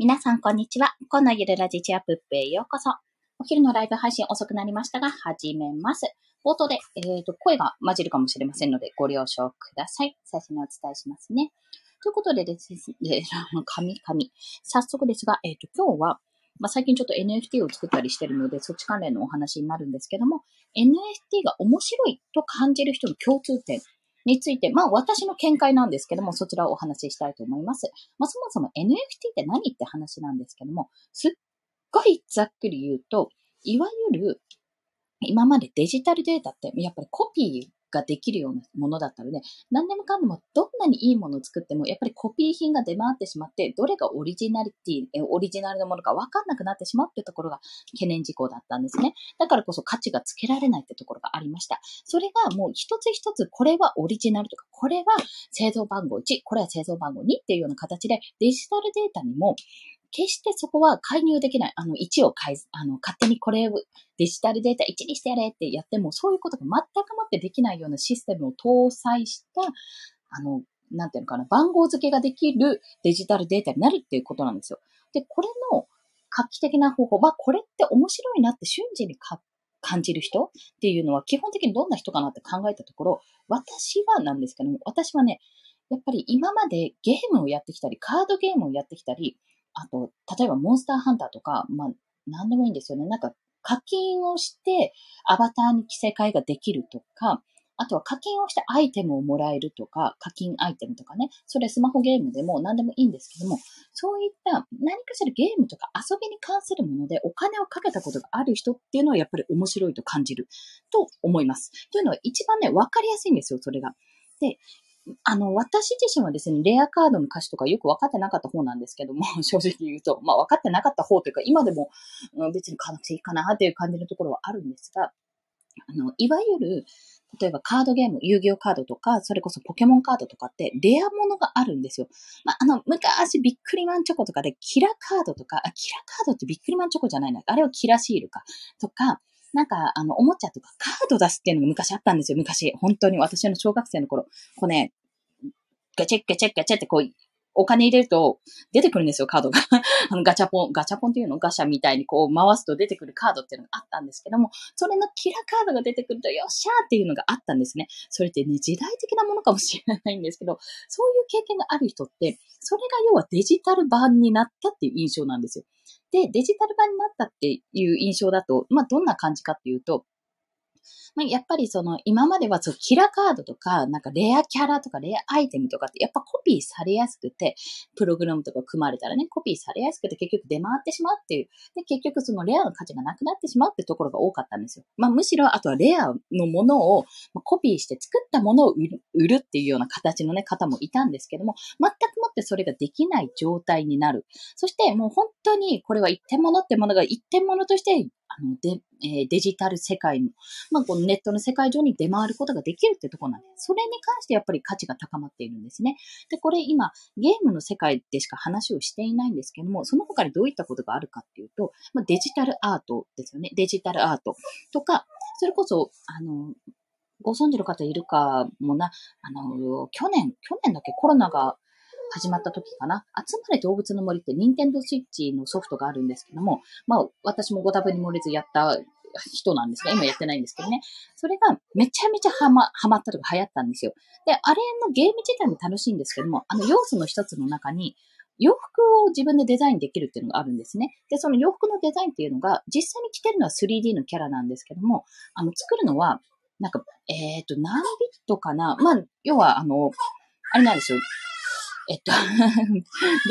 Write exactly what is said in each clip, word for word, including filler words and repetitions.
皆さんこんにちは。今のゆるラジチアプップへようこそ。お昼のライブ配信遅くなりましたが始めます。冒頭で、えーと、声が混じるかもしれませんのでご了承ください。最初にお伝えしますね。ということでですね、神々。早速ですが、えーと、今日は、まあ、最近ちょっと エヌエフティー を作ったりしてるので、そっち関連のお話になるんですけども、エヌエフティー が面白いと感じる人の共通点について、まあ私の見解なんですけども、そちらをお話ししたいと思います。まあそもそも エヌエフティー って何って話なんですけども、すっごいざっくり言うと、いわゆる今までデジタルデータってやっぱりコピーができるようなものだったので、何でもかんでもどんなにいいものを作ってもやっぱりコピー品が出回ってしまって、どれがオリジナリティ、オリジナルのものか分かんなくなってしまうっていうところが懸念事項だったんですね。だからこそ価値がつけられないってところがありました。それがもう一つ一つこれはオリジナルとか、これは製造番号いち、これは製造番号にっていうような形でデジタルデータにも決してそこは介入できない。あの、いちを変え、あの、勝手にこれをデジタルデータいちにしてやれってやっても、そういうことが全くもってできないようなシステムを搭載した、あの、なんていうのかな、番号付けができるデジタルデータになるっていうことなんですよ。で、これの画期的な方法は、これって面白いなって瞬時にか感じる人っていうのは、基本的にどんな人かなって考えたところ、私はなんですけども、私はね、やっぱり今までゲームをやってきたり、カードゲームをやってきたり、あと、例えばモンスターハンターとか、まあ、なんでもいいんですよね。なんか、課金をして、アバターに着せ替えができるとか、あとは課金をしてアイテムをもらえるとか、課金アイテムとかね。それスマホゲームでも何でもいいんですけども、そういった何かしらゲームとか遊びに関するものでお金をかけたことがある人っていうのはやっぱり面白いと感じると思います。というのは一番ね、わかりやすいんですよ、それが。で、あの、私自身はですね、レアカードの価値とかよく分かってなかった方なんですけども、正直言うと、まあ分かってなかった方というか、今でも別に買わなくていいかなという感じのところはあるんですが、あの、いわゆる、例えばカードゲーム、遊戯王カードとか、それこそポケモンカードとかって、レアものがあるんですよ。まあ、あの、昔、ビックリマンチョコとかで、キラカードとか、あ、キラカードってビックリマンチョコじゃないな。あれはキラシールか。とか、なんか、あの、おもちゃとかカード出すっていうのが昔あったんですよ、昔。本当に私の小学生の頃。こうね、ガチャガチャガチャってこう、お金入れると出てくるんですよ、カードが。あの、ガチャポン、ガチャポンっていうのガシャみたいにこう回すと出てくるカードっていうのがあったんですけども、それのキラカードが出てくるとよっしゃーっていうのがあったんですね。それってね、時代的なものかもしれないんですけど、そういう経験がある人って、それが要はデジタル版になったっていう印象なんですよ。で、デジタル版になったっていう印象だと、まあ、どんな感じかっていうと、まあ、やっぱりその、今まではそう、キラカードとか、なんかレアキャラとかレアアイテムとかって、やっぱコピーされやすくて、プログラムとか組まれたらね、コピーされやすくて結局出回ってしまうっていう。で、結局そのレアの価値がなくなってしまうってところが多かったんですよ。まあ、むしろ、あとはレアのものをコピーして作ったものを売る、売るっていうような形のね、方もいたんですけども、全くもってそれができない状態になる。そして、もう本当にこれは一点物ってものが一点物として、あのでえー、デジタル世界の、まあ、このネットの世界上に出回ることができるってところなんです。それに関してやっぱり価値が高まっているんですね。で、これ今、ゲームの世界でしか話をしていないんですけども、その他にどういったことがあるかっていうと、まあ、デジタルアートですよね。デジタルアートとか、それこそ、あの、ご存知の方いるかもな、あの、去年、去年だっけコロナが、始まった時かな。集まれ動物の森って任天堂スイッチのソフトがあるんですけども、まあ私もご多分に漏れずやった人なんですが、今やってないんですけどね。それがめちゃめちゃハマ、ハマったとか流行ったんですよ。で、あれのゲーム自体も楽しいんですけども、あの要素の一つの中に洋服を自分でデザインできるっていうのがあるんですね。で、その洋服のデザインっていうのが実際に着てるのは スリーディー のキャラなんですけども、あの作るのはなんか、えっと、何ビットかな。まあ、要はあの、あれなんですよ。えっと、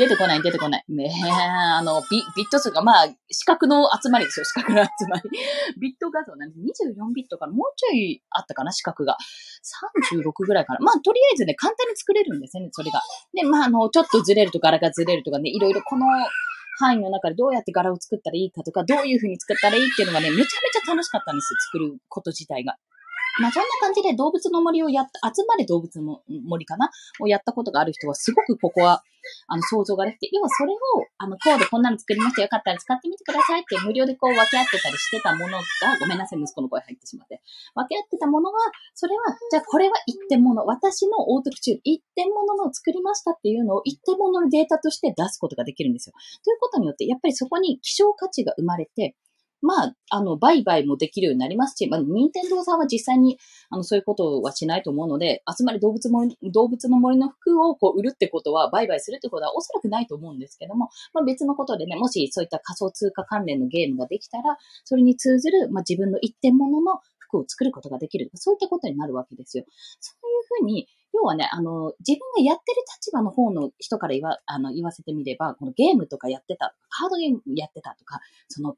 出てこない、出てこない。ねえ、あの、ビ、ビット数が、まあ、四角の集まりですよ、四角の集まり。ビット画像なんで、にじゅうよんビットからもうちょいあったかな、四角が。さんじゅうろくぐらいかな。まあ、とりあえずね、簡単に作れるんですね、それが。で、まあ、あの、ちょっとずれると柄がずれるとかね、いろいろこの範囲の中でどうやって柄を作ったらいいかとか、どういう風に作ったらいいっていうのがね、めちゃめちゃ楽しかったんですよ、作ること自体が。まあそんな感じで動物の森をやった、集まれ動物の森かなをやったことがある人はすごくここは、あの、想像ができて、要はそれを、あの、コードこんなの作りましたよかったら使ってみてくださいって無料でこう分け合ってたりしてたものが、ごめんなさい、息子の声入ってしまって。分け合ってたものは、それは、じゃあこれは一点物、私のオートクチュール、一点物のを作りましたっていうのを一点物のデータとして出すことができるんですよ。ということによって、やっぱりそこに希少価値が生まれて、まあ、あの、売買もできるようになりますし、まあ、任天堂さんは実際に、あの、そういうことはしないと思うので、集まり動物も、動物の森の服をこう売るってことは、売買するってことはおそらくないと思うんですけども、まあ、別のことでね、もしそういった仮想通貨関連のゲームができたら、それに通ずる、まあ、自分の一点物の服を作ることができる。そういったことになるわけですよ。そういうふうに、要はね、あの、自分がやってる立場の方の人から言わ、あの、言わせてみれば、このゲームとかやってた、カードゲームやってたとか、その、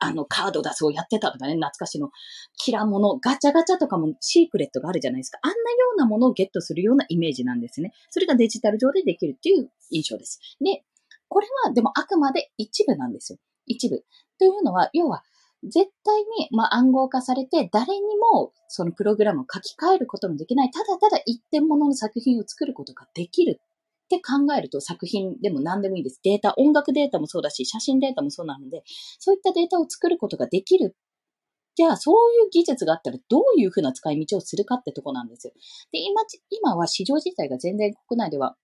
あの、カードだそうやってたとかね、懐かしのキラモノ、ガチャガチャとかもシークレットがあるじゃないですか。あんなようなものをゲットするようなイメージなんですね。それがデジタル上でできるっていう印象です。で、これはでもあくまで一部なんですよ。一部。というのは、要は、絶対に、まあ、暗号化されて、誰にも、そのプログラムを書き換えることもできない、ただただ一点物の作品を作ることができる。って考えると作品でも何でもいいです。データ、音楽データもそうだし、写真データもそうなので、そういったデータを作ることができる。じゃあ、そういう技術があったらどういうふうな使い道をするかってとこなんですよ。で、今、今は市場自体が全然国内では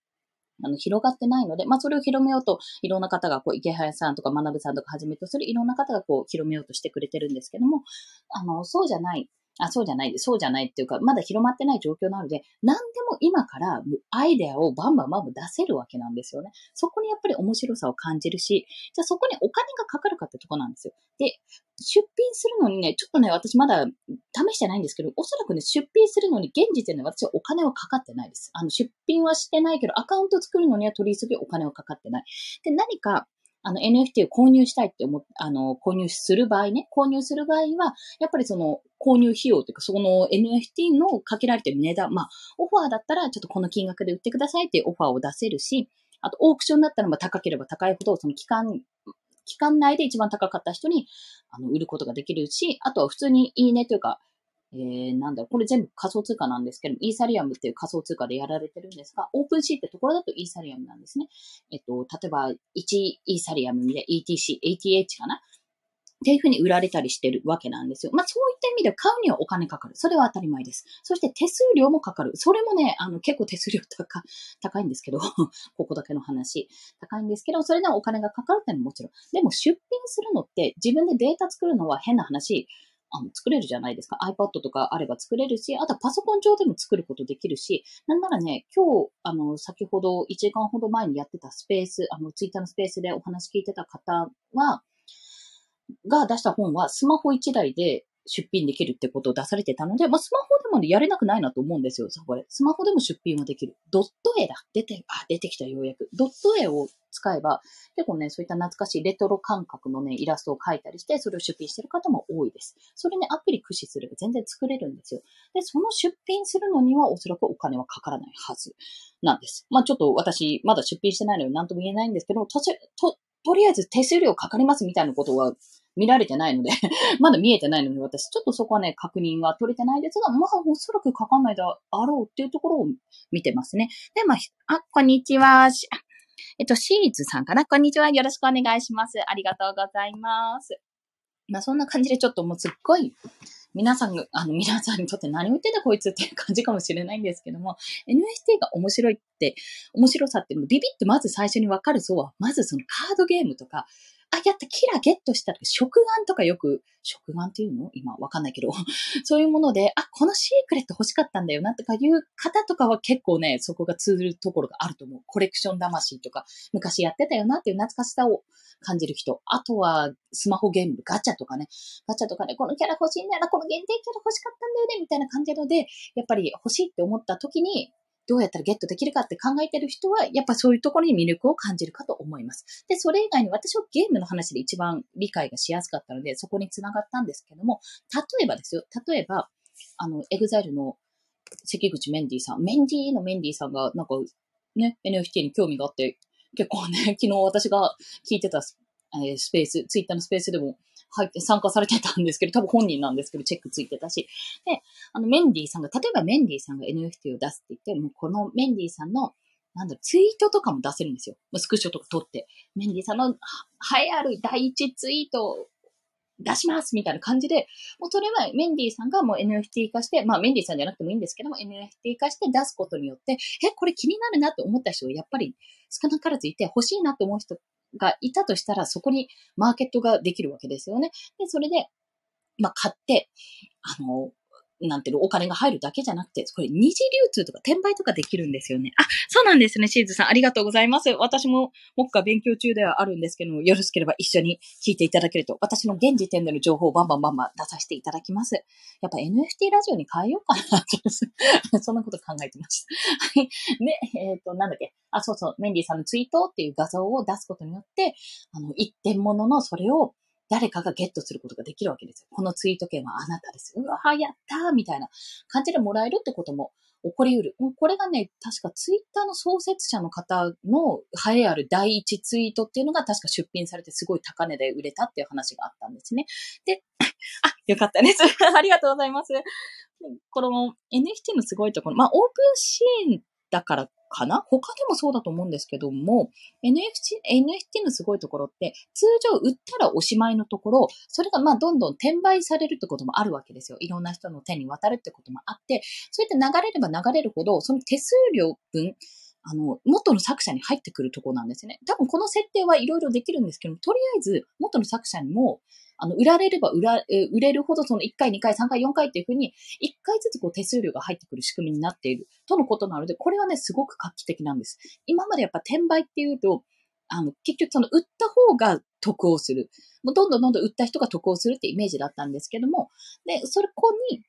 あの広がってないので、まあ、それを広めようと、いろんな方が、こう、池原さんとか、学部さんとかはじめとするいろんな方がこう、広めようとしてくれてるんですけども、あの、そうじゃない。あ、そうじゃない、そうじゃないっていうか、まだ広まってない状況なので、何でも今からアイデアをバンバンバンバン出せるわけなんですよね。そこにやっぱり面白さを感じるし、じゃあそこにお金がかかるかってとこなんですよ。で、出品するのにね、ちょっとね、私まだ試してないんですけど、おそらくね、出品するのに現時点で私はお金はかかってないです。あの、出品はしてないけど、アカウント作るのには取り急ぎお金はかかってない。で、何か、あの、エヌエフティー を購入したいって思っ、あの、購入する場合ね、購入する場合は、やっぱりその、購入費用というか、そこの エヌエフティー のかけられてる値段、まあ、オファーだったら、ちょっとこの金額で売ってくださいっていうオファーを出せるし、あと、オークションだったら、まあ、高ければ高いほど、その期間、期間内で一番高かった人に、あの、売ることができるし、あとは普通にいいねというか、えー、なんだろう、これ全部仮想通貨なんですけども、イーサリアムっていう仮想通貨でやられてるんですが、オープンシーってところだとイーサリアムなんですね。えっと、例えば、いちイーサリアムで イーティーシー、エーティーエイチ かなっていうふうに売られたりしてるわけなんですよ。まあ、そういった意味で買うにはお金かかる。それは当たり前です。そして手数料もかかる。それもね、あの、結構手数料高、高いんですけど、ここだけの話。高いんですけど、それでもお金がかかるってのももちろん。でも出品するのって、自分でデータ作るのは変な話。あの、作れるじゃないですか。iPad とかあれば作れるし、あとはパソコン上でも作ることできるし、なんならね、今日、あの、先ほど、いちじかんほど前にやってたスペース、あの、ツイッターのスペースでお話聞いてた方は、が出した本はスマホいちだいで出品できるってことを出されてたので、まあ、スマホでも、ね、やれなくないなと思うんですよ、そこで。スマホでも出品はできる。ドット絵だ。出て、あ、出てきたようやく。ドット絵を使えば、結構ね、そういった懐かしいレトロ感覚のね、イラストを描いたりして、それを出品してる方も多いです。それね、アプリ駆使すれば全然作れるんですよ。で、その出品するのにはおそらくお金はかからないはずなんです。まあ、ちょっと私、まだ出品してないので何とも言えないんですけど、と、と、とりあえず手数料かかりますみたいなことは、見られてないので、まだ見えてないので、私、ちょっとそこはね、確認が取れてないですが、まあ、おそらくかかんないだろうっていうところを見てますね。で、まあ、あ、こんにちは。えっと、シーズさんかな。こんにちは。よろしくお願いします。ありがとうございます。まあ、そんな感じで、ちょっともうすっごい、皆さんが、あの、皆さんにとって何を言ってたこいつっていう感じかもしれないんですけども、エヌエフティー が面白いって、面白さって、ビビってまず最初にわかる層は、まずそのカードゲームとか、あ、やった、キラゲットしたとか、食玩とかよく、食玩っていうの今わかんないけど、そういうもので、あ、このシークレット欲しかったんだよなとかいう方とかは結構ね、そこが通ずるところがあると思う。コレクション魂とか、昔やってたよなっていう懐かしさを感じる人。あとは、スマホゲーム、ガチャとかね、ガチャとかね、このキャラ欲しいんだよな、この限定キャラ欲しかったんだよね、みたいな感じなので、やっぱり欲しいって思った時に、どうやったらゲットできるかって考えてる人は、やっぱそういうところに魅力を感じるかと思います。で、それ以外に私はゲームの話で一番理解がしやすかったので、そこに繋がったんですけども、例えばですよ、例えば、あの、エグザイル の関口メンディさん、メンディのメンディさんが、なんかね、エヌエフティー に興味があって、結構ね、昨日私が聞いてたスペース、ツイッターのスペースでも、入って参加されてたんですけど、多分本人なんですけど、チェックついてたし。で、あの、メンディーさんが、例えばメンディーさんが エヌエフティー を出すって言って、もうこのメンディーさんの、なんだろ、ツイートとかも出せるんですよ。スクショとか撮って。メンディーさんの、栄えある第一ツイートを出しますみたいな感じで、もうそれはメンディーさんがもう エヌエフティー 化して、まあメンディーさんじゃなくてもいいんですけども、エヌエフティー 化して出すことによって、え、これ気になるなと思った人がやっぱり少なからずいて、欲しいなと思う人がいたとしたら、そこにマーケットができるわけですよね。で、それで、まあ買って、あの、なんていうの、お金が入るだけじゃなくて、これ二次流通とか転売とかできるんですよね。あ、そうなんですね。シーズさんありがとうございます。私も目下勉強中ではあるんですけども、よろしければ一緒に聞いていただけると、私の現時点での情報をバンバンバンバン出させていただきます。やっぱ エヌエフティー ラジオに変えようかなと、そんなこと考えてました。はい。で、えっと、なんだっけ。あ、そうそう。メンディーさんのツイートっていう画像を出すことによって、あの、一点物のそれを誰かがゲットすることができるわけですよ。このツイート券はあなたです。うわー、やったーみたいな感じでもらえるってことも起こり得る。もうこれがね、確かツイッターの創設者の方の栄えある第一ツイートっていうのが確か出品されてすごい高値で売れたっていう話があったんですね。で、あ、よかったです。ありがとうございます。この エヌエフティー のすごいところ、まあ、オープンシーンだからかな？他でもそうだと思うんですけども、エヌエフティー のすごいところって、通常売ったらおしまいのところ、それがまあどんどん転売されるってこともあるわけですよ。いろんな人の手に渡るってこともあって、そうやって流れれば流れるほど、その手数料分、あの、元の作者に入ってくるところなんですね。多分この設定はいろいろできるんですけども、とりあえず元の作者にも、あの、売られれば売ら、売れるほどそのいっかい、にかい、さんかい、よんかいっていうふうに、いっかいずつこう手数料が入ってくる仕組みになっているとのことなので、これはね、すごく画期的なんです。今までやっぱ転売っていうと、あの、結局その売った方が得をする。もうどんどんどんどん売った人が得をするってイメージだったんですけども、で、そこに、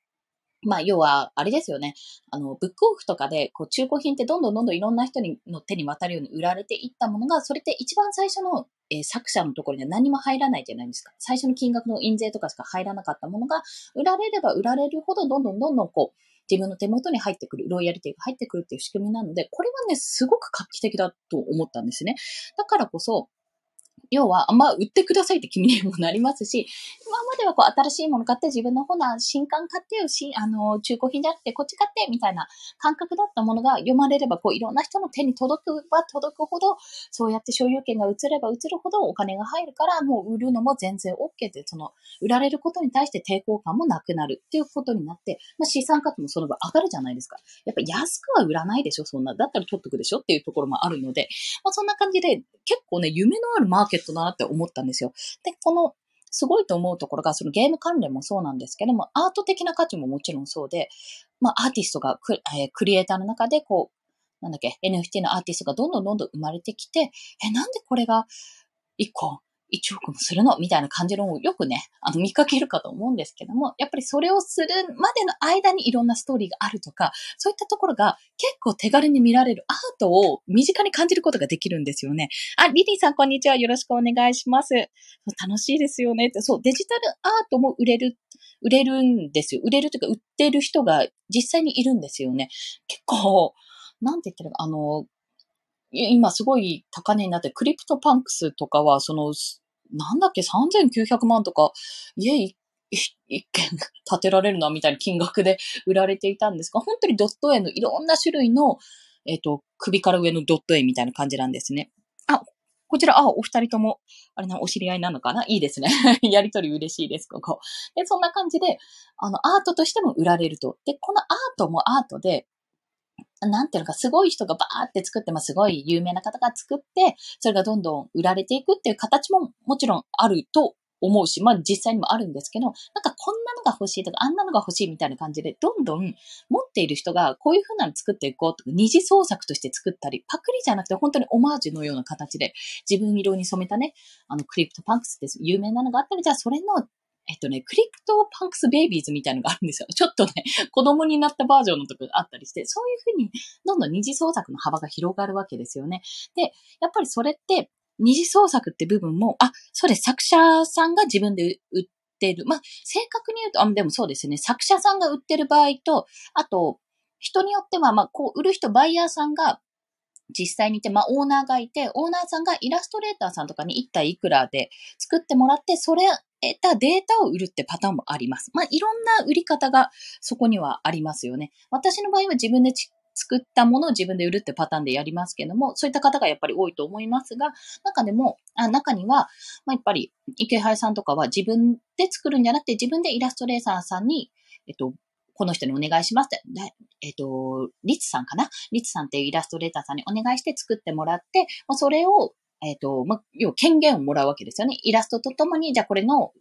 まあ、要は、あれですよね。あの、ブックオフとかで、こう、中古品ってどんどんどんどんいろんな人の手に渡るように売られていったものが、それって一番最初の、えー、作者のところには何も入らないじゃないですか。最初の金額の印税とかしか入らなかったものが、売られれば売られるほど、どんどんどんどんこう、自分の手元に入ってくる、ロイヤリティが入ってくるっていう仕組みなので、これはね、すごく画期的だと思ったんですね。だからこそ、要は、あんま売ってくださいって君にもなりますし、今まではこう新しいもの買って自分の方の新刊買ってよし、あの、中古品じゃなくてこっち買ってみたいな感覚だったものが読まれれば、こういろんな人の手に届くは届くほど、そうやって所有権が移れば移るほどお金が入るから、もう売るのも全然 OK で、その、売られることに対して抵抗感もなくなるっていうことになって、まあ、資産価値もその分上がるじゃないですか。やっぱり安くは売らないでしょ、そんな。だったら取っとくでしょっていうところもあるので、まあ、そんな感じで結構ね、夢のあるマーケットだなって思ったんですよ。で、このすごいと思うところが、そのゲーム関連もそうなんですけども、アート的な価値ももちろんそうで、まあアーティストがク、えー、クリエイターの中でこう、なんだっけ、エヌエフティー のアーティストがどんどんどんどん生まれてきて、え、なんでこれがいっこ、いちおくもするのみたいな感じのをよくね、あの見かけるかと思うんですけども、やっぱりそれをするまでの間にいろんなストーリーがあるとか、そういったところが結構手軽に見られるアートを身近に感じることができるんですよね。あ、リリーさんこんにちは。よろしくお願いします。楽しいですよねって。そう、デジタルアートも売れる、売れるんですよ。売れるというか売ってる人が実際にいるんですよね。結構、なんて言ってるの、あの、今すごい高値になって、クリプトパンクスとかはその、なんだっけ、さんぜんきゅうひゃくまんとか、家一軒建てられるな、みたいな金額で売られていたんですが、本当にドット絵のいろんな種類の、えっと、首から上のドット絵みたいな感じなんですね。あ、こちら、あ、お二人とも、あれな、お知り合いなのかな？いいですね。やりとり嬉しいです、ここ。で、そんな感じで、あの、アートとしても売られると。で、このアートもアートで、なんていうのか、すごい人がバーって作って、まあ、すごい有名な方が作って、それがどんどん売られていくっていう形ももちろんあると思うし、まあ、実際にもあるんですけど、なんかこんなのが欲しいとか、あんなのが欲しいみたいな感じで、どんどん持っている人がこういう風なの作っていこうとか、二次創作として作ったり、パクリじゃなくて本当にオマージュのような形で、自分色に染めたね、あの、クリプトパンクスって有名なのがあったり、じゃあそれの、えっとね、クリプトパンクスベイビーズみたいなのがあるんですよ。ちょっとね、子供になったバージョンのとこがあったりして、そういうふうにどんどん二次創作の幅が広がるわけですよね。で、やっぱりそれって二次創作って部分も、あ、それ作者さんが自分で売ってる。まあ、正確に言うと、あ、でもそうですね、作者さんが売ってる場合と、あと、人によっては、まあ、こう、売る人、バイヤーさんが、実際にいて、まあ、オーナーがいて、オーナーさんがイラストレーターさんとかに一体いくらで作ってもらって、それたデータを売るってパターンもあります。まあ、いろんな売り方がそこにはありますよね。私の場合は自分で作ったものを自分で売るってパターンでやりますけども、そういった方がやっぱり多いと思いますが、中でも、あ中には、まあ、やっぱり池原さんとかは自分で作るんじゃなくて、自分でイラストレーターさんに、えっと、この人にお願いしますって、えっと、リツさんかなリツさんっていうイラストレーターさんにお願いして作ってもらって、もうそれを、えっと、まあ、要は権限をもらうわけですよね。イラストとともに、じゃあこれの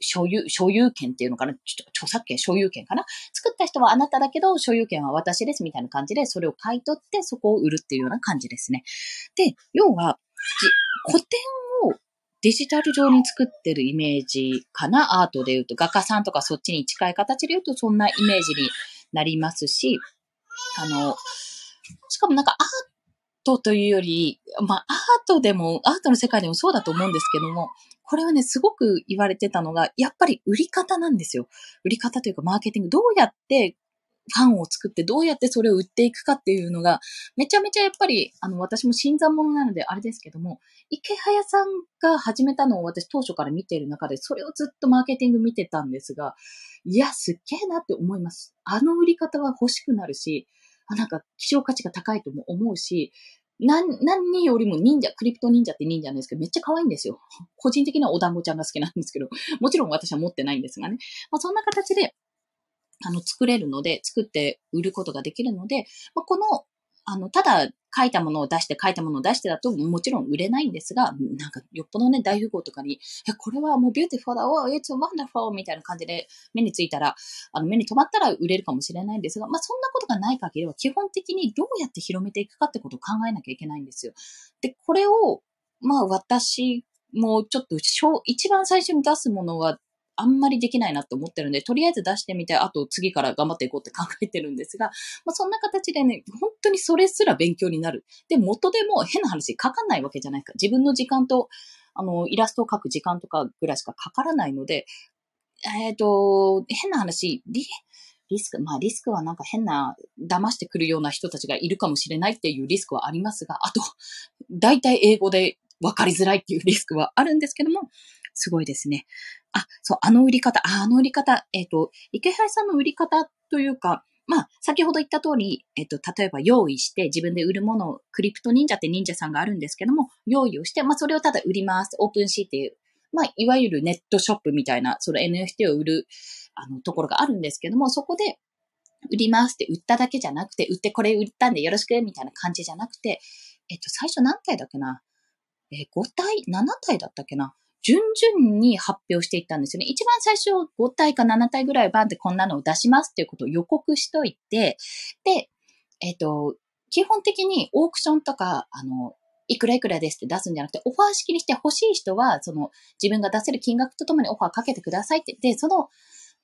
所有、所有権っていうのかな、著作権、所有権かな、作った人はあなただけど、所有権は私ですみたいな感じで、それを買い取って、そこを売るっていうような感じですね。で、要は、古典をデジタル上に作ってるイメージかな、アートで言うと、画家さんとかそっちに近い形で言うと、そんなイメージになりますし、あの、しかもなんかアート、アートというより、まあ、アートでも、アートの世界でもそうだと思うんですけども、これはね、すごく言われてたのが、やっぱり売り方なんですよ。売り方というか、マーケティング、どうやってファンを作って、どうやってそれを売っていくかっていうのが、めちゃめちゃやっぱり、あの、私も新参者なので、あれですけども、池早さんが始めたのを私当初から見ている中で、それをずっとマーケティング見てたんですが、いや、すっげえなって思います。あの売り方は欲しくなるし、なんか、希少価値が高いとも思うし、何、何よりも忍者、クリプト忍者って忍者なんですけど、めっちゃ可愛いんですよ。個人的にはお団子ちゃんが好きなんですけど、もちろん私は持ってないんですがね。まあ、そんな形で、あの、作れるので、作って売ることができるので、まあ、この、あの、ただ、書いたものを出して、書いたものを出してだと、もちろん売れないんですが、なんか、よっぽどね、大富豪とかに、え、これはもうビューティフォーだ、おー、it's wonderful! みたいな感じで、目についたら、あの、目に留まったら売れるかもしれないんですが、まあ、そんなことがない限りは、基本的にどうやって広めていくかってことを考えなきゃいけないんですよ。で、これを、まあ、私もちょっと、一番最初に出すものは、あんまりできないなと思ってるんで、とりあえず出してみて、あと次から頑張っていこうって考えてるんですが、まあ、そんな形でね、本当にそれすら勉強になる。で、元でも変な話かかんないわけじゃないですか。自分の時間と、あの、イラストを描く時間とかぐらいしかかからないので、えっと、変な話、リ、リスク、まあリスクはなんか変な、騙してくるような人たちがいるかもしれないっていうリスクはありますが、あと、大体英語で分かりづらいっていうリスクはあるんですけども、すごいですね。あ、そう、あの売り方、あ、あの売り方、えっと、池原さんの売り方というか、まあ、先ほど言った通り、えっと、例えば用意して自分で売るものを、クリプト忍者って忍者さんがあるんですけども、用意をして、まあ、それをただ売ります。オープンシーっていう、まあ、いわゆるネットショップみたいな、その エヌエフティー を売る、あの、ところがあるんですけども、そこで、売りますって売っただけじゃなくて、売ってこれ売ったんでよろしく、みたいな感じじゃなくて、えっと、最初何体だっけな？えー、ごたい？ なな 体だったっけな？順々に発表していったんですよね。一番最初ごたいかななたいぐらいバンってこんなのを出しますっていうことを予告しといて、で、えっと、基本的にオークションとか、あの、いくらいくらですって出すんじゃなくて、オファー式にして欲しい人は、その自分が出せる金額とともにオファーかけてくださいって、で、その、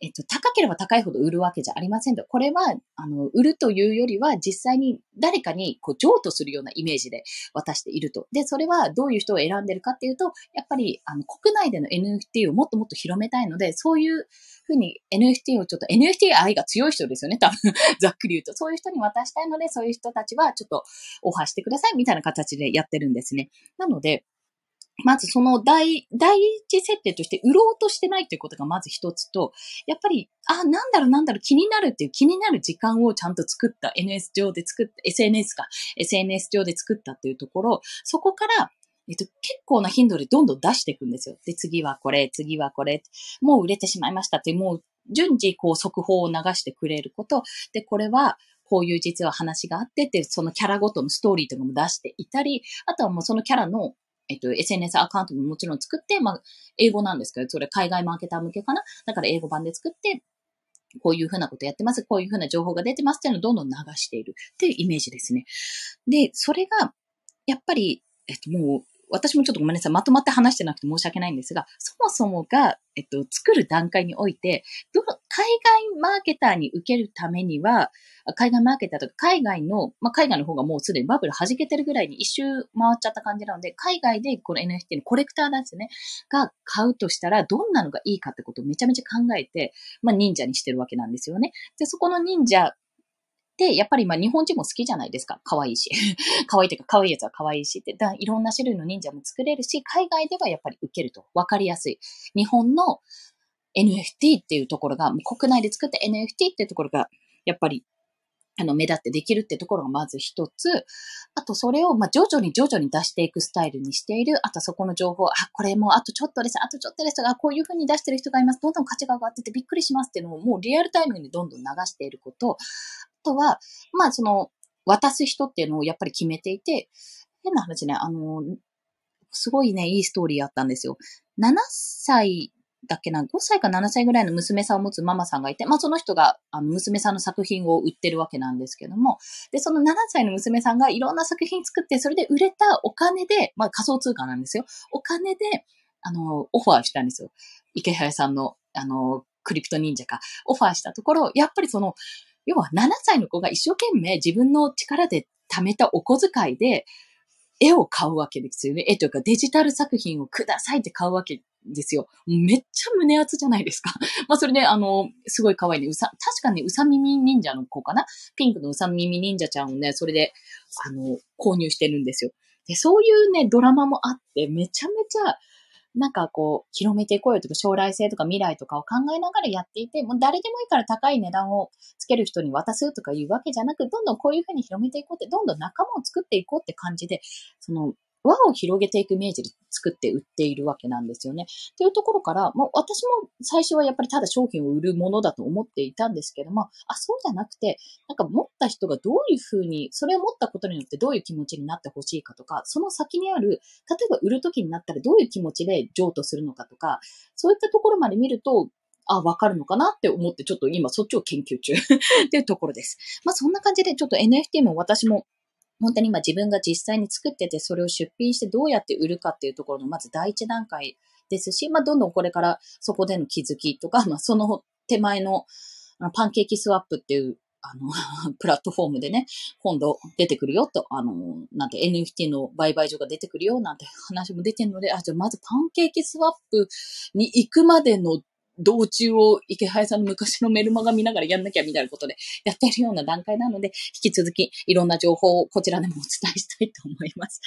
えっと、高ければ高いほど売るわけじゃありませんと。これは、あの、売るというよりは、実際に誰かに、こう、譲渡するようなイメージで渡していると。で、それはどういう人を選んでるかっていうと、やっぱり、あの、国内での エヌエフティー をもっともっと広めたいので、そういうふうに エヌエフティー をちょっと、エヌエフティー 愛が強い人ですよね、多分。ざっくり言うと。そういう人に渡したいので、そういう人たちは、ちょっと、オファーしてください、みたいな形でやってるんですね。なので、まずその第、第一設定として売ろうとしてないということがまず一つと、やっぱり、あ、なんだろうなんだろう気になるっていう気になる時間をちゃんと作った、エヌエス 上で作った、エスエヌエス か、エスエヌエス 上で作ったっていうところ、そこから、えっと、結構な頻度でどんどん出していくんですよ。で、次はこれ、次はこれ、もう売れてしまいましたって、もう順次こう速報を流してくれること、で、これは、こういう実は話があってって、そのキャラごとのストーリーとかも出していたり、あとはもうそのキャラのえっと、エスエヌエス アカウントももちろん作って、まあ、英語なんですけど、それ海外マーケター向けかな？だから英語版で作って、こういうふうなことやってます、こういうふうな情報が出てますっていうのをどんどん流しているっていうイメージですね。で、それが、やっぱり、えっと、もう、私もちょっとごめんなさい、まとまって話してなくて申し訳ないんですが、そもそもが、えっと、作る段階において、どの、海外マーケターに受けるためには、海外マーケターとか海外の、まあ、海外の方がもうすでにバブル弾けてるぐらいに一周回っちゃった感じなので、海外でこの エヌエフティー のコレクターなんですね、が買うとしたら、どんなのがいいかってことをめちゃめちゃ考えて、まあ、忍者にしてるわけなんですよね。で、そこの忍者、で、やっぱりまあ日本人も好きじゃないですか。可愛いし。可愛いというか可愛いやつは可愛いしって。だいろんな種類の忍者も作れるし、海外ではやっぱり受けると分かりやすい。日本の エヌエフティー っていうところが、国内で作った エヌエフティー っていうところが、やっぱりあの目立ってできるってところがまず一つ。あとそれをまあ徐々に徐々に出していくスタイルにしている。あとそこの情報、あ、これもうあとちょっとです。あとちょっとですが、こういう風に出してる人がいます。どんどん価値が上がっててびっくりしますっていうのをもうリアルタイムにどんどん流していること。あとは、まあその渡す人っていうのをやっぱり決めていて、変な話ね、あの、すごいね、いいストーリーあったんですよ。ななさい、だっけな、ごさいかななさいぐらいの娘さんを持つママさんがいて、まあその人があの娘さんの作品を売ってるわけなんですけども、で、そのななさいの娘さんがいろんな作品作って、それで売れたお金で、まあ仮想通貨なんですよ。お金で、あの、オファーしたんですよ。池原さんの、あの、クリプト忍者か。オファーしたところ、やっぱりその、要はななさいの子が一生懸命自分の力で貯めたお小遣いで、絵を買うわけですよね。絵というかデジタル作品をくださいって買うわけですよ。めっちゃ胸熱じゃないですか。まあそれで、あの、すごい可愛いね。うさ、確かね、うさ耳忍者の子かな？ピンクのうさ耳忍者ちゃんをね、それで、あの、購入してるんですよ。で、そういうね、ドラマもあって、めちゃめちゃ、なんかこう、広めていこうよとか、将来性とか未来とかを考えながらやっていて、もう誰でもいいから高い値段をつける人に渡すとかいうわけじゃなく、どんどんこういうふうに広めていこうって、どんどん仲間を作っていこうって感じで、その、輪を広げていくイメージで作って売っているわけなんですよね。というところから、もう私も最初はやっぱりただ商品を売るものだと思っていたんですけども、あ、そうじゃなくて、なんか持った人がどういうふうに、それを持ったことによってどういう気持ちになってほしいかとか、その先にある、例えば売るときになったらどういう気持ちで譲渡するのかとか、そういったところまで見ると、あ、わかるのかなって思って、ちょっと今そっちを研究中っていうところです。まあそんな感じでちょっと エヌエフティー も私も本当に今自分が実際に作ってて、それを出品してどうやって売るかっていうところのまず第一段階ですし、まあどんどんこれからそこでの気づきとか、まあその手前のパンケーキスワップっていうあのプラットフォームでね、今度出てくるよと、あの、なんて エヌエフティー の売買所が出てくるよなんて話も出てるので、あ、じゃあまずパンケーキスワップに行くまでの道中を池早さんの昔のメルマガ見ながらやんなきゃみたいなことでやってるような段階なので、引き続きいろんな情報をこちらでもお伝えしたいと思います。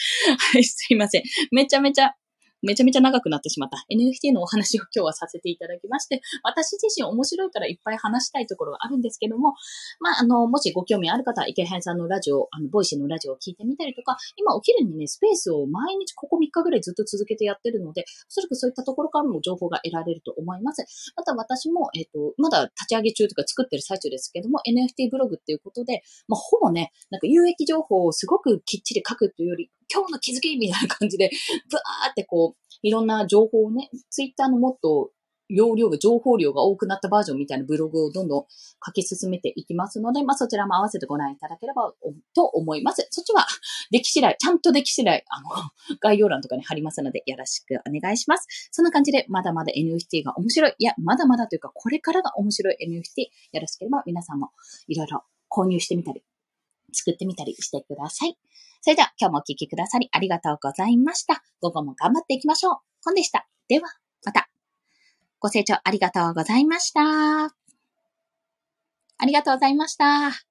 はい、すいません。めちゃめちゃ、めちゃめちゃ長くなってしまった。エヌエフティー のお話を今日はさせていただきまして、私自身面白いからいっぱい話したいところはあるんですけども、まあ、あの、もしご興味ある方は池早さんのラジオ、あの、ボイシーのラジオを聞いてみたりとか、今お昼にね、スペースを毎日ここみっかぐらいずっと続けてやってるので、おそらくそういったところからも情報が得られると思います。また私も、えっと、まだ立ち上げ中とか作ってる最中ですけども、エヌエフティー ブログっていうことで、まあ、ほぼね、なんか有益情報をすごくきっちり書くというより、今日の気づきみたいな感じで、ブワーってこう、いろんな情報をね、ツイッターのもっと容量が、情報量が多くなったバージョンみたいなブログをどんどん書き進めていきますので、まあそちらも合わせてご覧いただければと思います。そっちは、出来次第、ちゃんと出来次第、あの、概要欄とかに貼りますので、よろしくお願いします。そんな感じで、まだまだ エヌエフティー が面白い。いや、まだまだというか、これからが面白い エヌエフティー。よろしければ皆さんもいろいろ購入してみたり、作ってみたりしてください。それでは今日もお聞きくださりありがとうございました。午後も頑張っていきましょう。コンでした。では、また。ご清聴ありがとうございました。ありがとうございました。